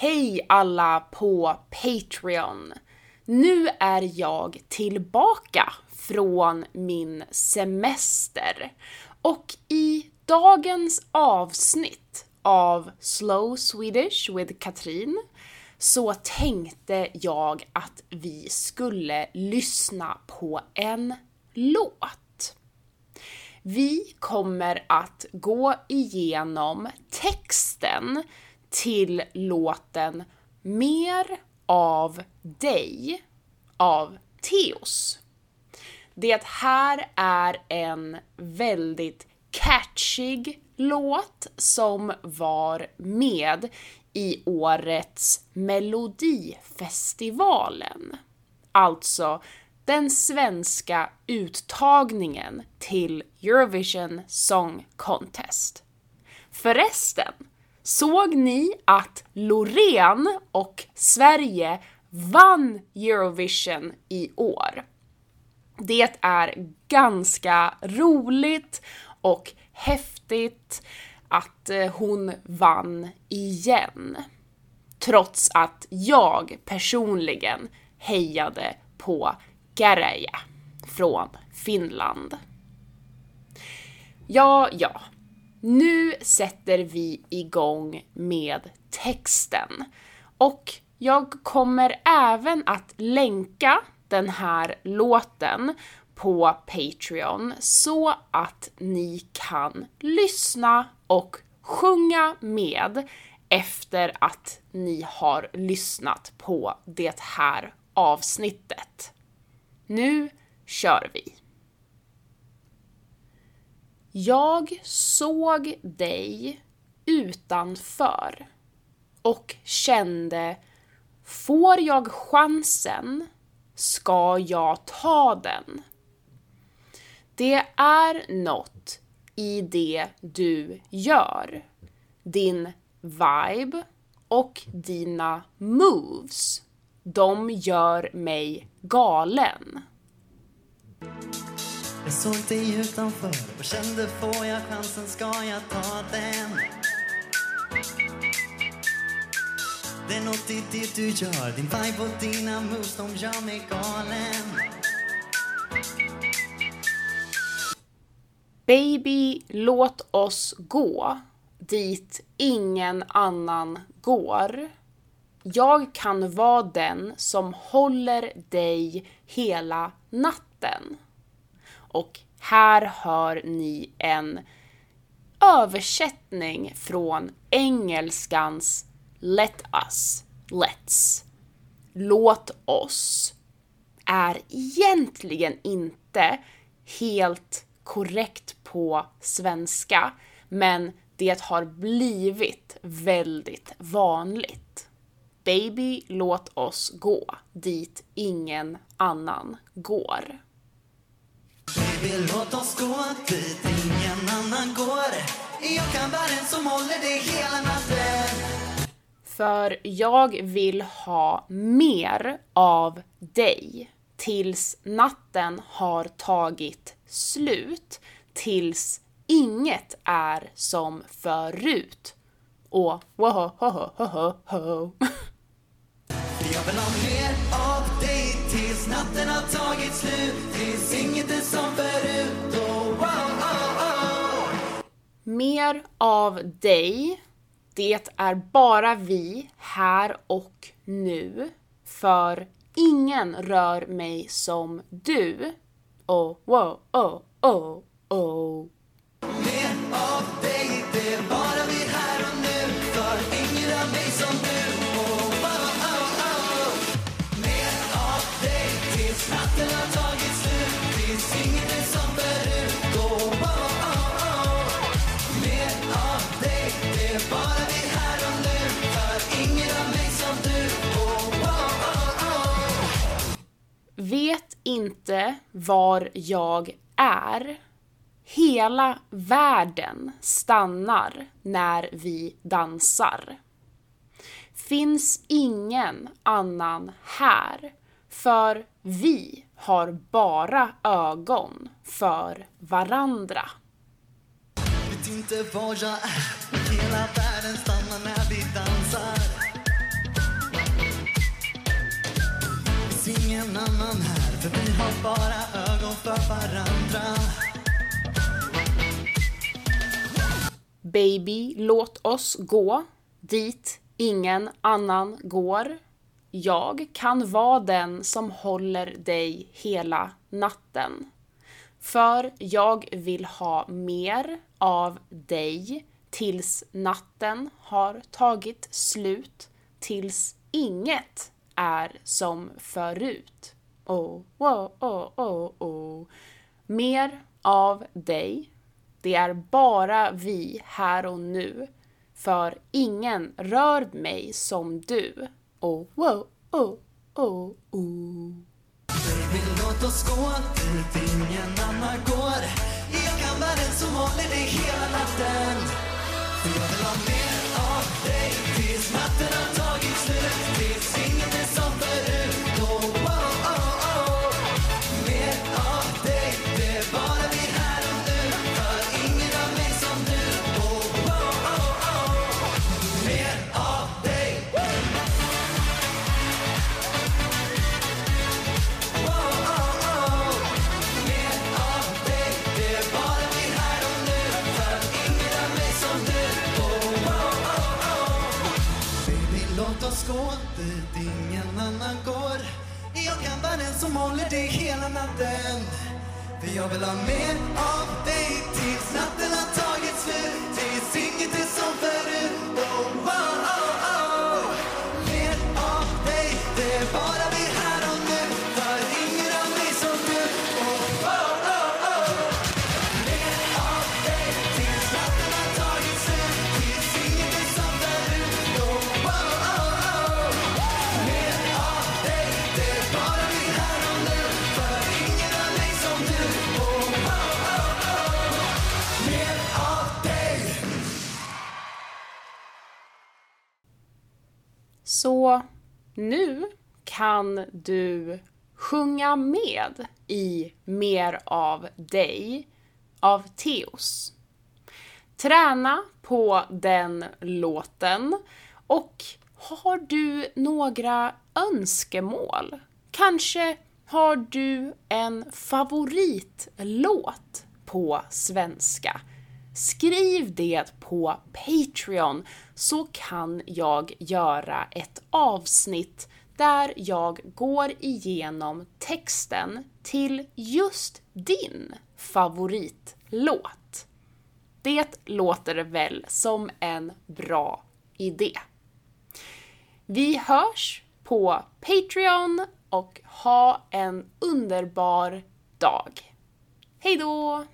Hej alla på Patreon! Nu är jag tillbaka från min semester och i dagens avsnitt av Slow Swedish with Katrin så tänkte jag att vi skulle lyssna på en låt. Vi kommer att gå igenom texten till låten Mer av dig av Theoz. Det här är en väldigt catchig låt som var med i årets Melodifestivalen. Alltså den svenska uttagningen till Eurovision Song Contest. Förresten, såg ni att Loreen och Sverige vann Eurovision i år? Det är ganska roligt och häftigt att hon vann igen. Trots att jag personligen hejade på Gareja från Finland. Ja. Nu sätter vi igång med texten och jag kommer även att länka den här låten på Patreon så att ni kan lyssna och sjunga med efter att ni har lyssnat på det här avsnittet. Nu kör vi! Jag såg dig utanför och kände, får jag chansen, ska jag ta den. Det är något i det du gör, din vibe och dina moves. De gör mig galen. Jag såg dig utanför och kände, får jag chansen, ska jag ta den. Det är något i det du gör, din vibe och dina moves, de gör mig galen. Baby, låt oss gå dit ingen annan går. Jag kan vara den som håller dig hela natten. Och här hör ni en översättning från engelskans let us, let's. Låt oss är egentligen inte helt korrekt på svenska, men det har blivit väldigt vanligt. Baby, låt oss gå dit ingen annan går. Baby, låt oss gå dit ingen annan går. Jag kan vara den som håller dig hela natten. För jag vill ha mer av dig tills natten har tagit slut, tills inget är som förut. Och wohohohoho. Jag vill ha mer av dig tills natten har tagit slut, tills inget är som förut. Mer av dig, det är bara vi här och nu, för ingen rör mig som du. Oh, wow, oh, oh, oh. Mer av dig, det är bara vi här och nu, för ingen rör mig som du. Oh, wow, oh, oh. Mer av dig, tills natten har tagit slut, tills inget är som förut. Oh, wow, oh, oh. Mer av dig, det är bara vi här och nu, för ingen rör mig som du. Oh, wow, oh, oh. Vet inte var jag är. Hela världen stannar när vi dansar. Finns ingen annan här, för vi har bara ögon för varandra. Vet inte var jag är. Hela världen stannar när vi dansar. annan här, för vi har bara ögon för varandra. Baby, låt oss gå dit ingen annan går. Jag kan vara den som håller dig hela natten. För jag vill ha mer av dig tills natten har tagit slut. Tills inget är som förut. Oh, oh, oh, oh, oh. Mer av dig. Det är bara vi här och nu. För ingen rör mig som du. Oh, oh, oh, oh, oh. Låt oss gå ut, ingen annan går. Jag kan vara den som håller dig hela natten. För jag vill ha mer av dig tills natten har tagit slut. Tills inget är som förut. Oh, oh, oh, oh. Mer av dig, det är bara vi här och nu. För ingen av mig som du. Oh, oh, oh, oh. Mer av dig. Ingen annan går. Jag kan vara den som håller dig hela natten. För jag vill ha mer av dig tills natten har tagit slut. Tills inget är som förut. Oh, oh, oh, oh. Mer av dig, det är bara vi här och nu. För ingen av mig som du. Oh, oh, oh, oh. Mer av dig tills natten har tagit slut. Tills inget är som förut. Oh, oh, oh. Så nu kan du sjunga med i Mer av dig av Theoz. Träna på den låten, och har du några önskemål? Kanske har du en favoritlåt på svenska? Skriv det på Patreon så kan jag göra ett avsnitt där jag går igenom texten till just din favoritlåt. Det låter väl som en bra idé. Vi hörs på Patreon och ha en underbar dag. Hej då!